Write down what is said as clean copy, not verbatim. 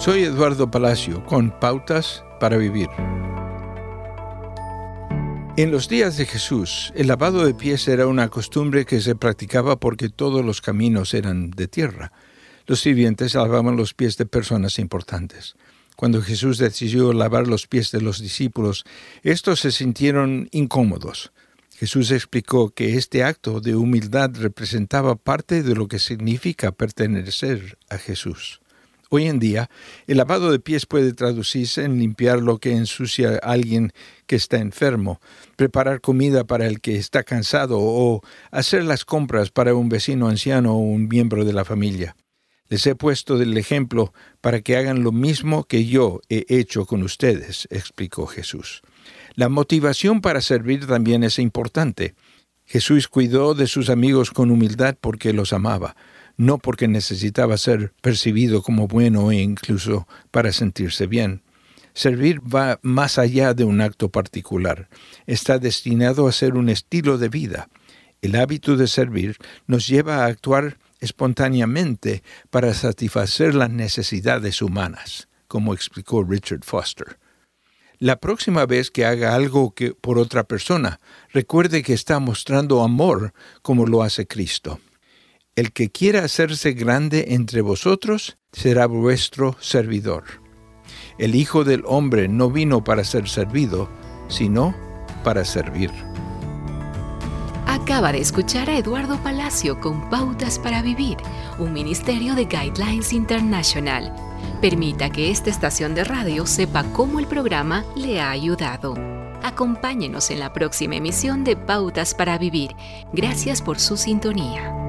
Soy Eduardo Palacio con Pautas para Vivir. En los días de Jesús, el lavado de pies era una costumbre que se practicaba porque todos los caminos eran de tierra. Los sirvientes lavaban los pies de personas importantes. Cuando Jesús decidió lavar los pies de los discípulos, estos se sintieron incómodos. Jesús explicó que este acto de humildad representaba parte de lo que significa pertenecer a Jesús. Hoy en día, el lavado de pies puede traducirse en limpiar lo que ensucia a alguien que está enfermo, preparar comida para el que está cansado o hacer las compras para un vecino anciano o un miembro de la familia. Les he puesto el ejemplo para que hagan lo mismo que yo he hecho con ustedes, explicó Jesús. La motivación para servir también es importante. Jesús cuidó de sus amigos con humildad porque los amaba, no porque necesitaba ser percibido como bueno e incluso para sentirse bien. Servir va más allá de un acto particular. Está destinado a ser un estilo de vida. El hábito de servir nos lleva a actuar espontáneamente para satisfacer las necesidades humanas, como explicó Richard Foster. La próxima vez que haga algo por otra persona, recuerde que está mostrando amor como lo hace Cristo. El que quiera hacerse grande entre vosotros será vuestro servidor. El Hijo del Hombre no vino para ser servido, sino para servir. Acaba de escuchar a Eduardo Palacio con Pautas para Vivir, un ministerio de Guidelines International. Permita que esta estación de radio sepa cómo el programa le ha ayudado. Acompáñenos en la próxima emisión de Pautas para Vivir. Gracias por su sintonía.